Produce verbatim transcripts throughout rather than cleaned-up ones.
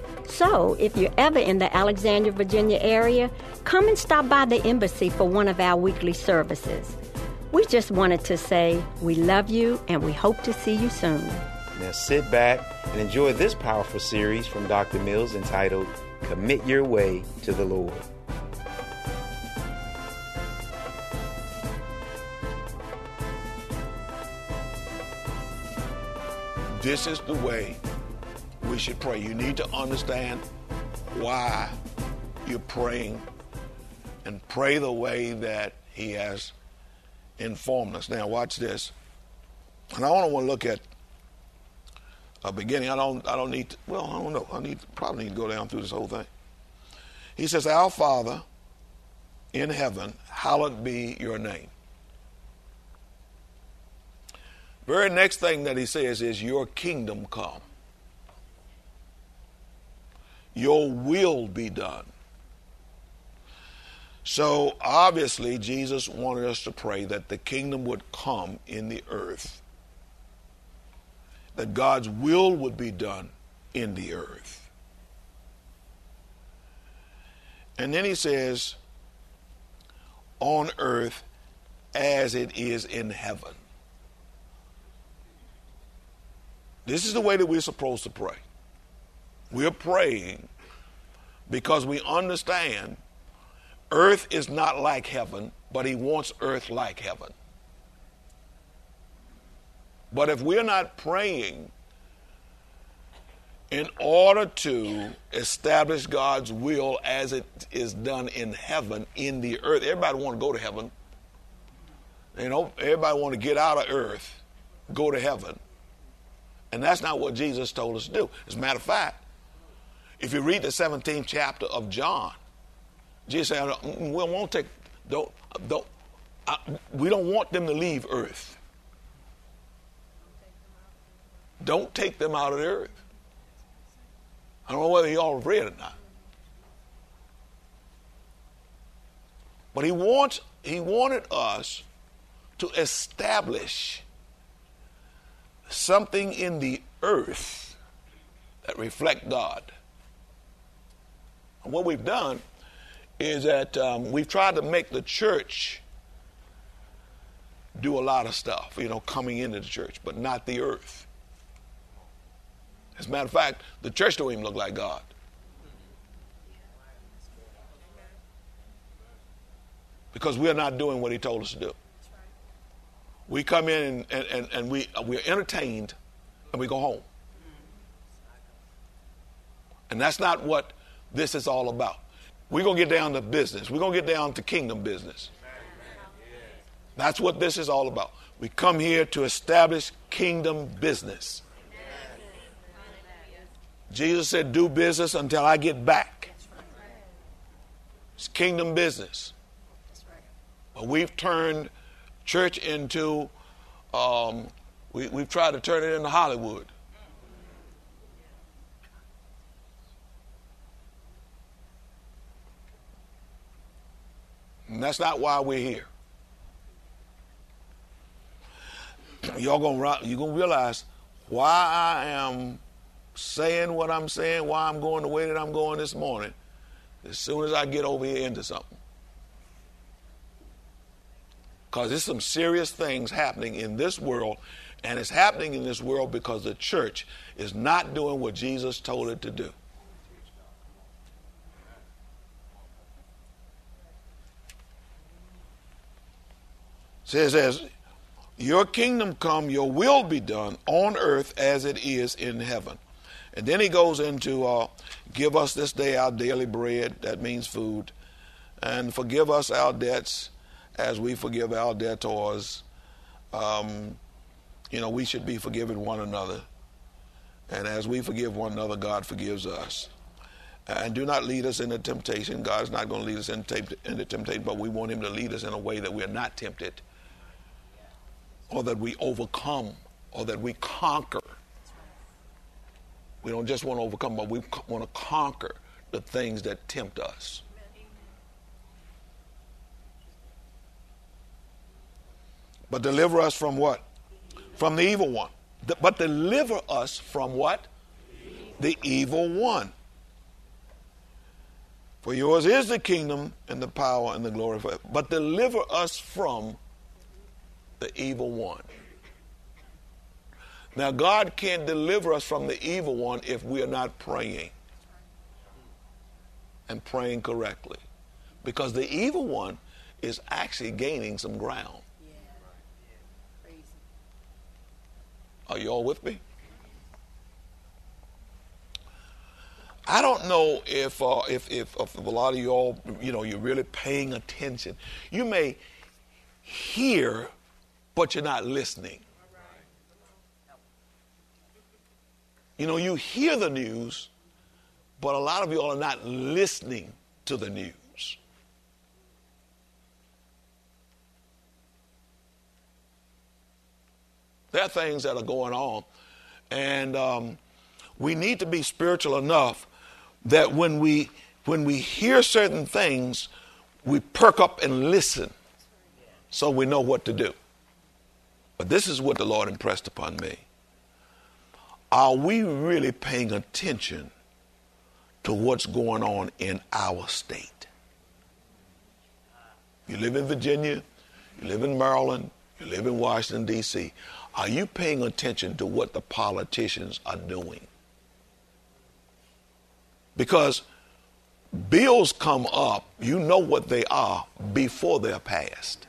So, if you're ever in the Alexandria, Virginia area, come and stop by the embassy for one of our weekly services. We just wanted to say we love you and we hope to see you soon. Now sit back and enjoy this powerful series from Doctor Mills entitled, Commit Your Way to the Lord. This is the way we should pray. You need to understand why you're praying and pray the way that he has informed us. Now watch this. And I don't want to look at a beginning. I don't I don't need to, well, I don't know. I need probably need to go down through this whole thing. He says, "Our Father in heaven, hallowed be your name." Very next thing that he says is, "Your kingdom come. Your will be done." So obviously Jesus wanted us to pray that the kingdom would come in the earth, that God's will would be done in the earth. And then he says, on earth as it is in heaven. This is the way that we're supposed to pray. We're praying because we understand earth is not like heaven, but he wants earth like heaven. But if we're not praying in order to establish God's will as it is done in heaven, in the earth, everybody want to go to heaven. You know, everybody want to get out of earth, go to heaven. And that's not what Jesus told us to do. As a matter of fact, if you read the seventeenth chapter of John, Jesus said, "We won't take. Don't. Don't. I, we don't want them to leave earth. Don't take them out of the earth." I don't know whether y'all read it or not, but he wants. He wanted us to establish something in the earth that reflect God. What we've done is that um, we've tried to make the church do a lot of stuff, you know, coming into the church, but not the earth. As a matter of fact, the church don't even look like God. Because we are not doing what he told us to do. We come in and, and, and we, we're entertained and we go home. And that's not what this is all about. We're going to get down to business. We're going to get down to kingdom business. That's what this is all about. We come here to establish kingdom business. Jesus said, do business until I get back. It's kingdom business. But we've turned church into, um, we, we've tried to turn it into Hollywood. And that's not why we're here. Y'all gonna, you're going to realize why I am saying what I'm saying, why I'm going the way that I'm going this morning, as soon as I get over here into something. Because there's some serious things happening in this world, and it's happening in this world because the church is not doing what Jesus told it to do. It says, your kingdom come, your will be done on earth as it is in heaven. And then he goes into, uh, give us this day our daily bread. That means food. And forgive us our debts as we forgive our debtors. Um, you know, we should be forgiving one another. And as we forgive one another, God forgives us. And do not lead us into temptation. God's not going to lead us into temptation, but we want him to lead us in a way that we're not tempted. Or that we overcome, or that we conquer. We don't just want to overcome, but we want to conquer the things that tempt us. But deliver us from what? From the evil one. But deliver us from what? The evil one. For yours is the kingdom and the power and the glory forever. But deliver us from the evil one. Now, God can't deliver us from the evil one if we are not praying and praying correctly, because the evil one is actually gaining some ground. Are you all with me? I don't know if uh, if, if if a lot of you all, you know, you're really paying attention. You may hear, but you're not listening. You know, you hear the news, but a lot of you all are not listening to the news. There are things that are going on, and um, we need to be spiritual enough that when we when we hear certain things, we perk up and listen so we know what to do. But this is what the Lord impressed upon me. Are we really paying attention to what's going on in our state? You live in Virginia, you live in Maryland, you live in Washington, D C Are you paying attention to what the politicians are doing? Because bills come up, you know what they are before they're passed.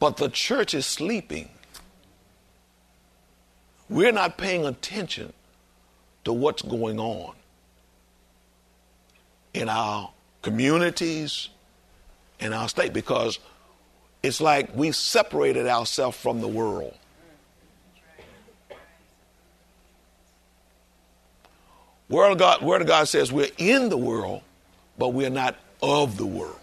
But the church is sleeping. We're not paying attention to what's going on in our communities, in our state, because it's like we've separated ourselves from the world. Word of God, Word of God says we're in the world, but we're not of the world.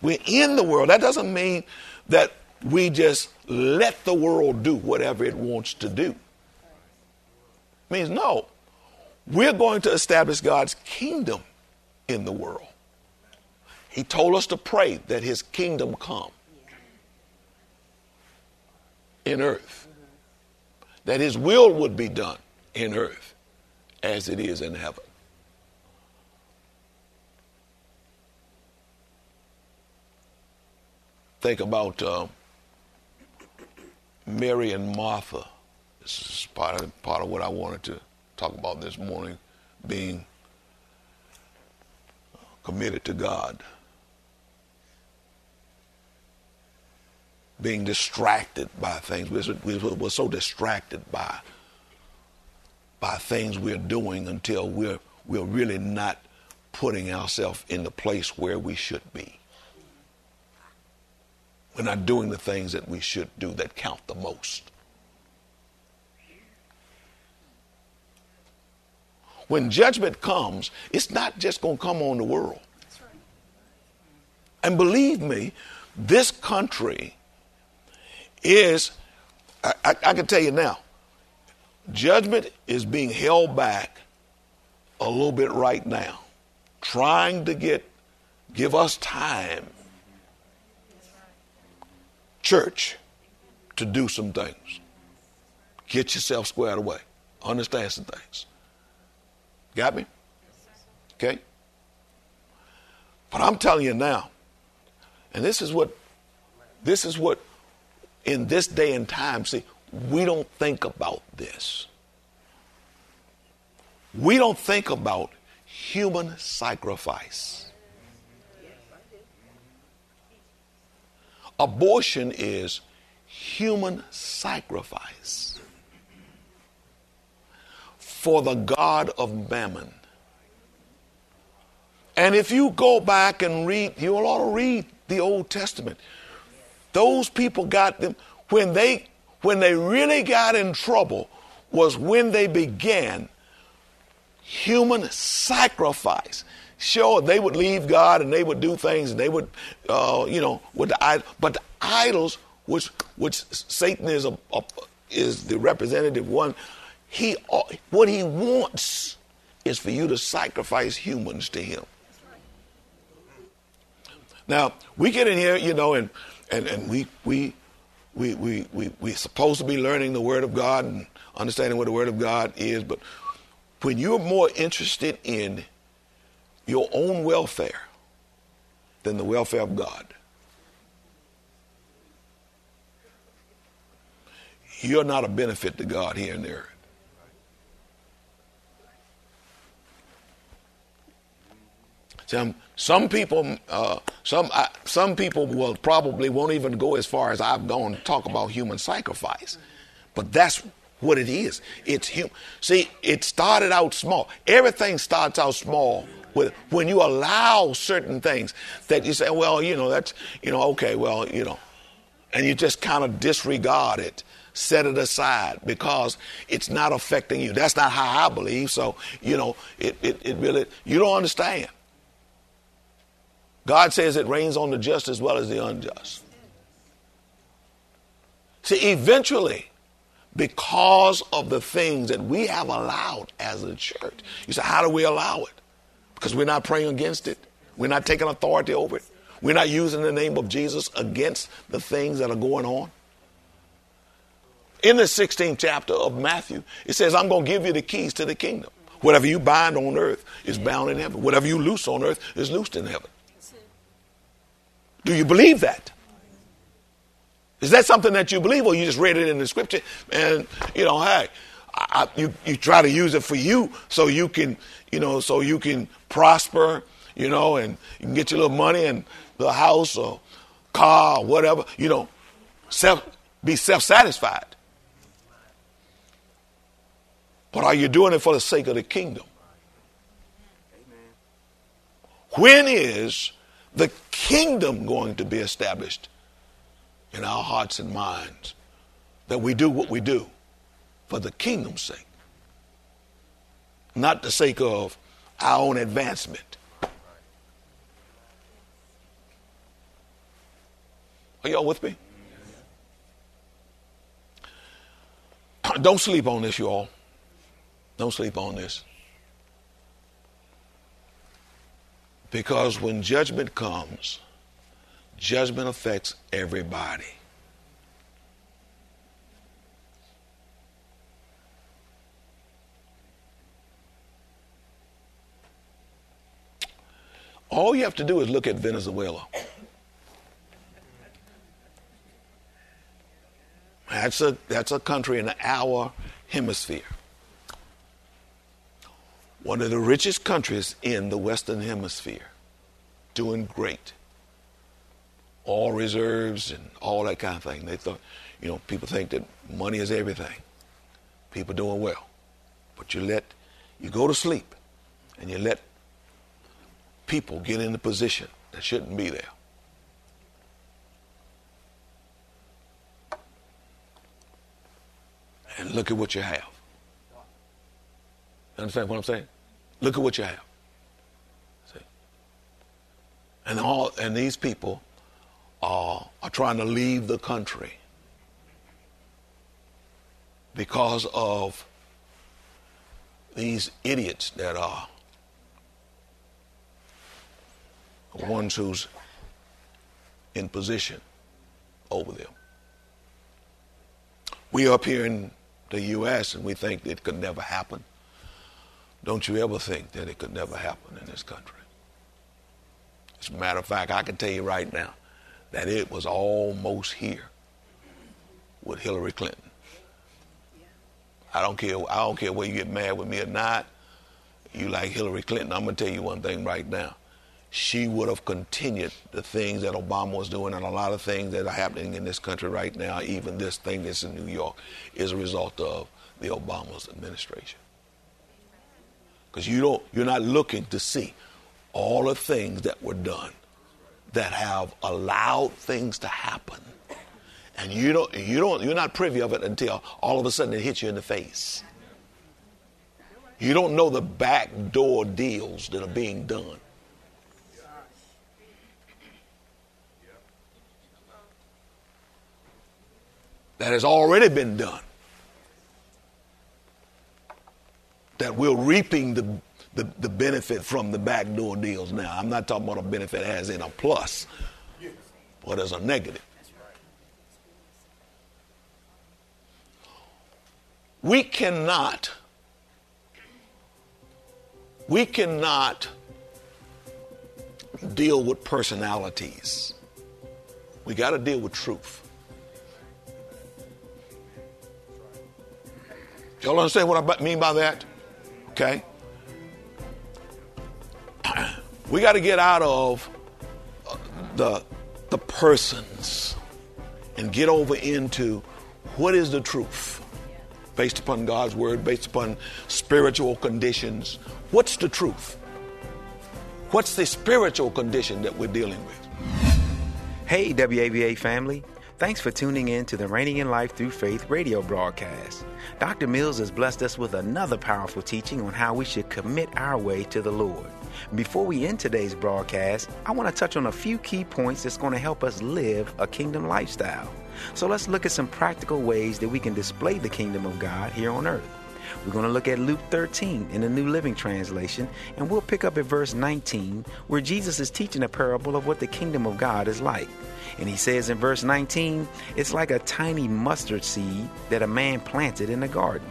We're in the world. That doesn't mean that we just let the world do whatever it wants to do. It means no. We're going to establish God's kingdom in the world. He told us to pray that his kingdom come in earth, that his will would be done in earth as it is in heaven. Think about uh, Mary and Martha. This is part of, part of what I wanted to talk about this morning, being committed to God. Being distracted by things. We're, we're so distracted by by things we're doing until we're we're really not putting ourselves in the place where we should be. We're not doing the things that we should do that count the most. When judgment comes, it's not just going to come on the world. That's right. And believe me, this country is, I, I, I can tell you now, judgment is being held back a little bit right now, trying to get, give us time, church, to do some things. Get yourself squared away. Understand some things. Got me? Okay? But I'm telling you now, and this is what, this is what, in this day and time, see, we don't think about this. We don't think about human sacrifice. Abortion is human sacrifice for the god of mammon. And if you go back and read, you all ought to read the Old Testament. Those people got them, when they when they really got in trouble was when they began human sacrifice. Sure, they would leave God and they would do things and they would, uh, you know, with the idol. But the idols, which which Satan is a, a, is the representative one, he what he wants is for you to sacrifice humans to him. Now we get in here, you know, and. And, and we, we, we, we, we, we're supposed to be learning the Word of God and understanding what the Word of God is. But when you're more interested in your own welfare than the welfare of God, you're not a benefit to God here and there. Some, some people, uh, some uh, some people will probably won't even go as far as I've gone to talk about human sacrifice, but that's what it is. It's hum- See, it started out small. Everything starts out small with, when you allow certain things that you say, well, you know, that's, you know, okay, well, you know, and you just kind of disregard it, set it aside because it's not affecting you. That's not how I believe. So, you know, it it, it really, you don't understand. God says it rains on the just as well as the unjust. See, eventually, because of the things that we have allowed as a church, you say, how do we allow it? Because we're not praying against it. We're not taking authority over it. We're not using the name of Jesus against the things that are going on. In the sixteenth chapter of Matthew, it says, I'm going to give you the keys to the kingdom. Whatever you bind on earth is bound in heaven. Whatever you loose on earth is loosed in heaven. Do you believe that? Is that something that you believe, or you just read it in the scripture and, you know, hey, I, I, you, you try to use it for you so you can, you know, so you can prosper, you know, and you can get your little money and the house or car or whatever, you know, self, be self-satisfied. But are you doing it for the sake of the kingdom? When is the kingdom going to be established in our hearts and minds, that we do what we do for the kingdom's sake, not the sake of our own advancement? Are y'all with me? Don't sleep on this, y'all. Don't sleep on this. Because when judgment comes, judgment affects everybody. All you have to do is look at Venezuela. That's a that's a country in our hemisphere. One of the richest countries in the Western Hemisphere. Doing great. All reserves and all that kind of thing. They thought, you know, people think that money is everything. People doing well. But you let, you go to sleep and you let people get in the position that shouldn't be there. And look at what you have. Understand what I'm saying? Look at what you have. See? And all and these people are, are trying to leave the country because of these idiots that are the ones who's in position over them. We up here in the U S and we think it could never happen. Don't you ever think that it could never happen in this country. As a matter of fact, I can tell you right now that it was almost here with Hillary Clinton. I don't care, I don't care whether you get mad with me or not. You like Hillary Clinton, I'm going to tell you one thing right now. She would have continued the things that Obama was doing, and a lot of things that are happening in this country right now, even this thing that's in New York, is a result of the Obama's administration. Because you don't, you're not looking to see all the things that were done that have allowed things to happen, and you don't, you don't, you're not privy of it until all of a sudden it hits you in the face. You don't know the backdoor deals that are being done. That has already been done. That we're reaping the, the, the benefit from the backdoor deals now. I'm not talking about a benefit as in a plus, but as a negative. We cannot, we cannot deal with personalities. We got to deal with truth. Y'all understand what I mean by that? Okay. We got to get out of the the persons and get over into what is the truth based upon God's word, based upon spiritual conditions. What's the truth? What's the spiritual condition that we're dealing with? Hey, W A B A family. Thanks for tuning in to the Reigning in Life Through Faith radio broadcast. Doctor Mills has blessed us with another powerful teaching on how we should commit our way to the Lord. Before we end today's broadcast, I want to touch on a few key points that's going to help us live a kingdom lifestyle. So let's look at some practical ways that we can display the kingdom of God here on earth. We're going to look at Luke thirteen in the New Living Translation, and we'll pick up at verse nineteen, where Jesus is teaching a parable of what the kingdom of God is like. And he says in verse nineteen, it's like a tiny mustard seed that a man planted in a garden.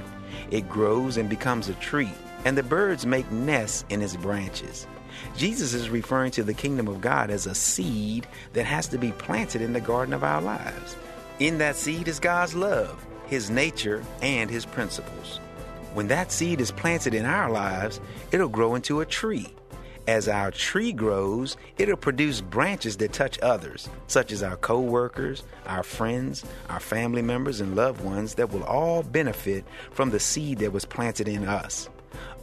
It grows and becomes a tree, and the birds make nests in its branches. Jesus is referring to the kingdom of God as a seed that has to be planted in the garden of our lives. In that seed is God's love, his nature, and his principles. When that seed is planted in our lives, it'll grow into a tree. As our tree grows, it'll produce branches that touch others, such as our co-workers, our friends, our family members, and loved ones that will all benefit from the seed that was planted in us.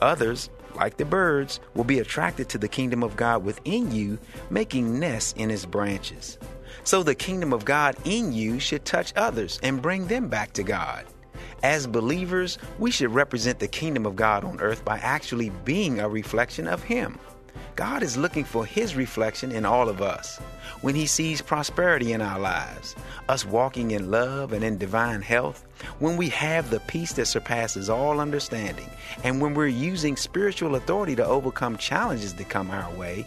Others, like the birds, will be attracted to the kingdom of God within you, making nests in its branches. So the kingdom of God in you should touch others and bring them back to God. As believers, we should represent the kingdom of God on earth by actually being a reflection of him. God is looking for his reflection in all of us. When he sees prosperity in our lives, us walking in love and in divine health, when we have the peace that surpasses all understanding, and when we're using spiritual authority to overcome challenges that come our way,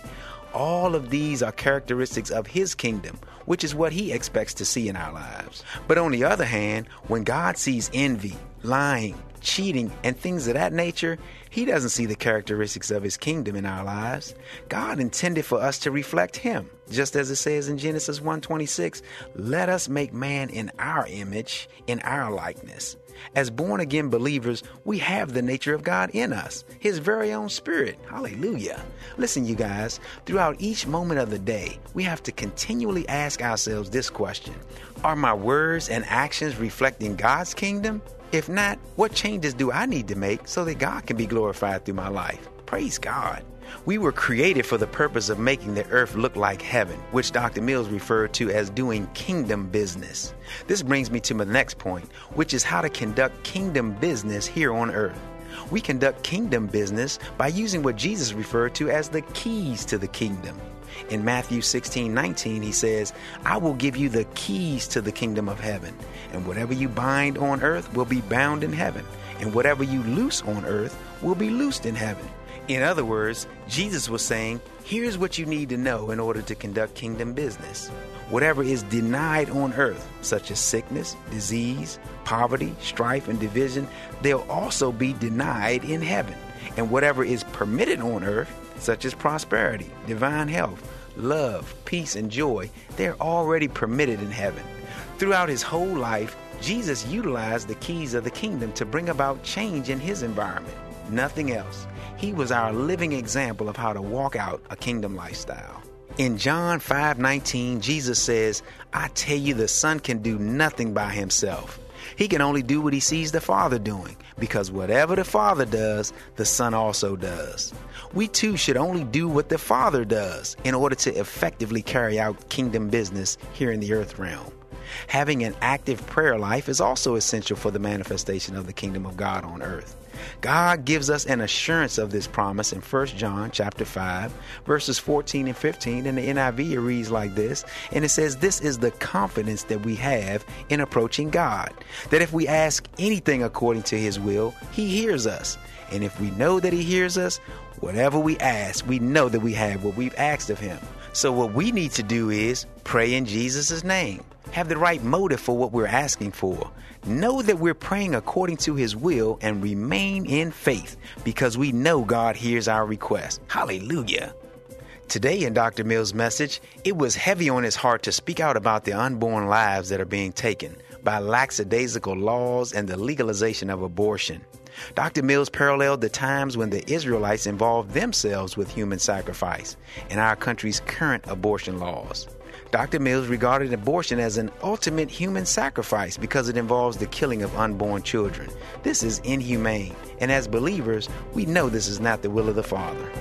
all of these are characteristics of his kingdom, which is what he expects to see in our lives. But on the other hand, when God sees envy, lying, cheating, and things of that nature, he doesn't see the characteristics of his kingdom in our lives. God intended for us to reflect him. Just as it says in Genesis one twenty-six, let us make man in our image, in our likeness. As born-again believers, we have the nature of God in us, his very own spirit. Hallelujah. Listen, you guys, throughout each moment of the day, we have to continually ask ourselves this question. Are my words and actions reflecting God's kingdom? If not, what changes do I need to make so that God can be glorified through my life? Praise God. We were created for the purpose of making the earth look like heaven, which Doctor Mills referred to as doing kingdom business. This brings me to my next point, which is how to conduct kingdom business here on earth. We conduct kingdom business by using what Jesus referred to as the keys to the kingdom. In Matthew sixteen nineteen, he says, I will give you the keys to the kingdom of heaven, and whatever you bind on earth will be bound in heaven, and whatever you loose on earth will be loosed in heaven. In other words, Jesus was saying, here's what you need to know in order to conduct kingdom business. Whatever is denied on earth, such as sickness, disease, poverty, strife, and division, they'll also be denied in heaven. And whatever is permitted on earth, such as prosperity, divine health, love, peace, and joy, they're already permitted in heaven. Throughout his whole life, Jesus utilized the keys of the kingdom to bring about change in his environment. Nothing else. He was our living example of how to walk out a kingdom lifestyle. In John five nineteen, Jesus says, I tell you, the Son can do nothing by himself. He can only do what he sees the Father doing, because whatever the Father does, the Son also does. We too should only do what the Father does in order to effectively carry out kingdom business here in the earth realm. Having an active prayer life is also essential for the manifestation of the kingdom of God on earth. God gives us an assurance of this promise in First John chapter five, verses fourteen and fifteen. In the N I V, it reads like this, and it says, this is the confidence that we have in approaching God, that if we ask anything according to his will, he hears us. And if we know that he hears us, whatever we ask, we know that we have what we've asked of him. So what we need to do is pray in Jesus' name. Have the right motive for what we're asking for. Know that we're praying according to his will and remain in faith because we know God hears our request. Hallelujah. Today in Doctor Mills' message, it was heavy on his heart to speak out about the unborn lives that are being taken by lackadaisical laws and the legalization of abortion. Doctor Mills paralleled the times when the Israelites involved themselves with human sacrifice and our country's current abortion laws. Doctor Mills regarded abortion as an ultimate human sacrifice because it involves the killing of unborn children. This is inhumane, and as believers, we know this is not the will of the Father.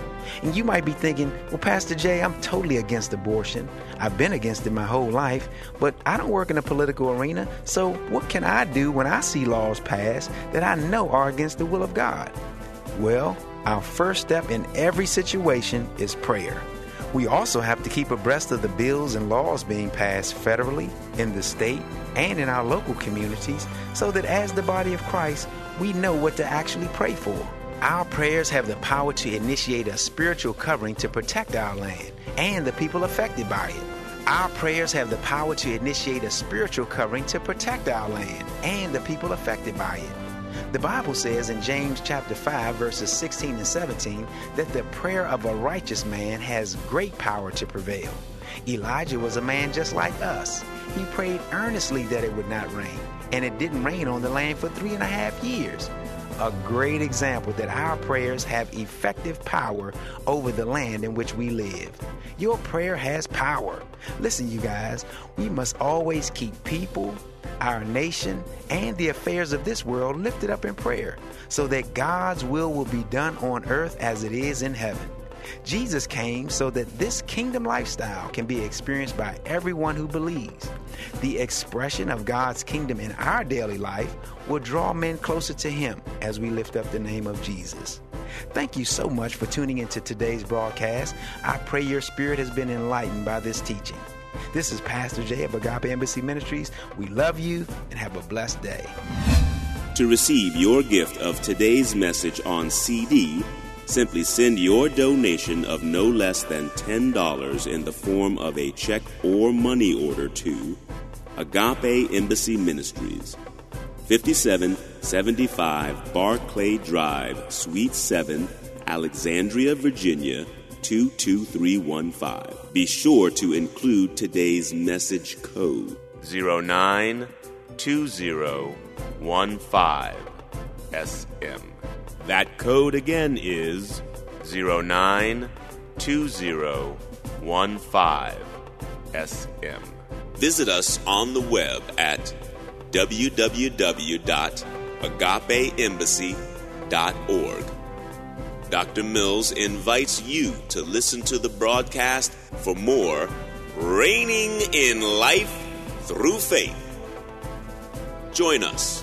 And you might be thinking, well, Pastor Jay, I'm totally against abortion. I've been against it my whole life, but I don't work in a political arena, so what can I do when I see laws passed that I know are against the will of God? Well, our first step in every situation is prayer. We also have to keep abreast of the bills and laws being passed federally, in the state, and in our local communities, so that as the body of Christ, we know what to actually pray for. Our prayers have the power to initiate a spiritual covering to protect our land and the people affected by it. Our prayers have the power to initiate a spiritual covering to protect our land and the people affected by it. The Bible says in James chapter five, verses sixteen and seventeen, that the prayer of a righteous man has great power to prevail. Elijah was a man just like us. He prayed earnestly that it would not rain, and it didn't rain on the land for three and a half years. A great example that our prayers have effective power over the land in which we live. Your prayer has power. Listen, you guys, we must always keep people, our nation, and the affairs of this world lifted up in prayer so that God's will will be done on earth as it is in heaven. Jesus came so that this kingdom lifestyle can be experienced by everyone who believes. The expression of God's kingdom in our daily life will draw men closer to him as we lift up the name of Jesus. Thank you so much for tuning into today's broadcast. I pray your spirit has been enlightened by this teaching. This is Pastor Jay of Agape Embassy Ministries. We love you and have a blessed day. To receive your gift of today's message on C D, simply send your donation of no less than ten dollars in the form of a check or money order to Agape Embassy Ministries, fifty-seven seventy-five Barclay Drive, Suite seven, Alexandria, Virginia, two two three one five. Be sure to include today's message code zero nine two zero one five S M. That code again is zero nine two zero one five S M. Visit us on the web at w w w dot agape embassy dot org. Doctor Mills invites you to listen to the broadcast for more Reigning in Life Through Faith. Join us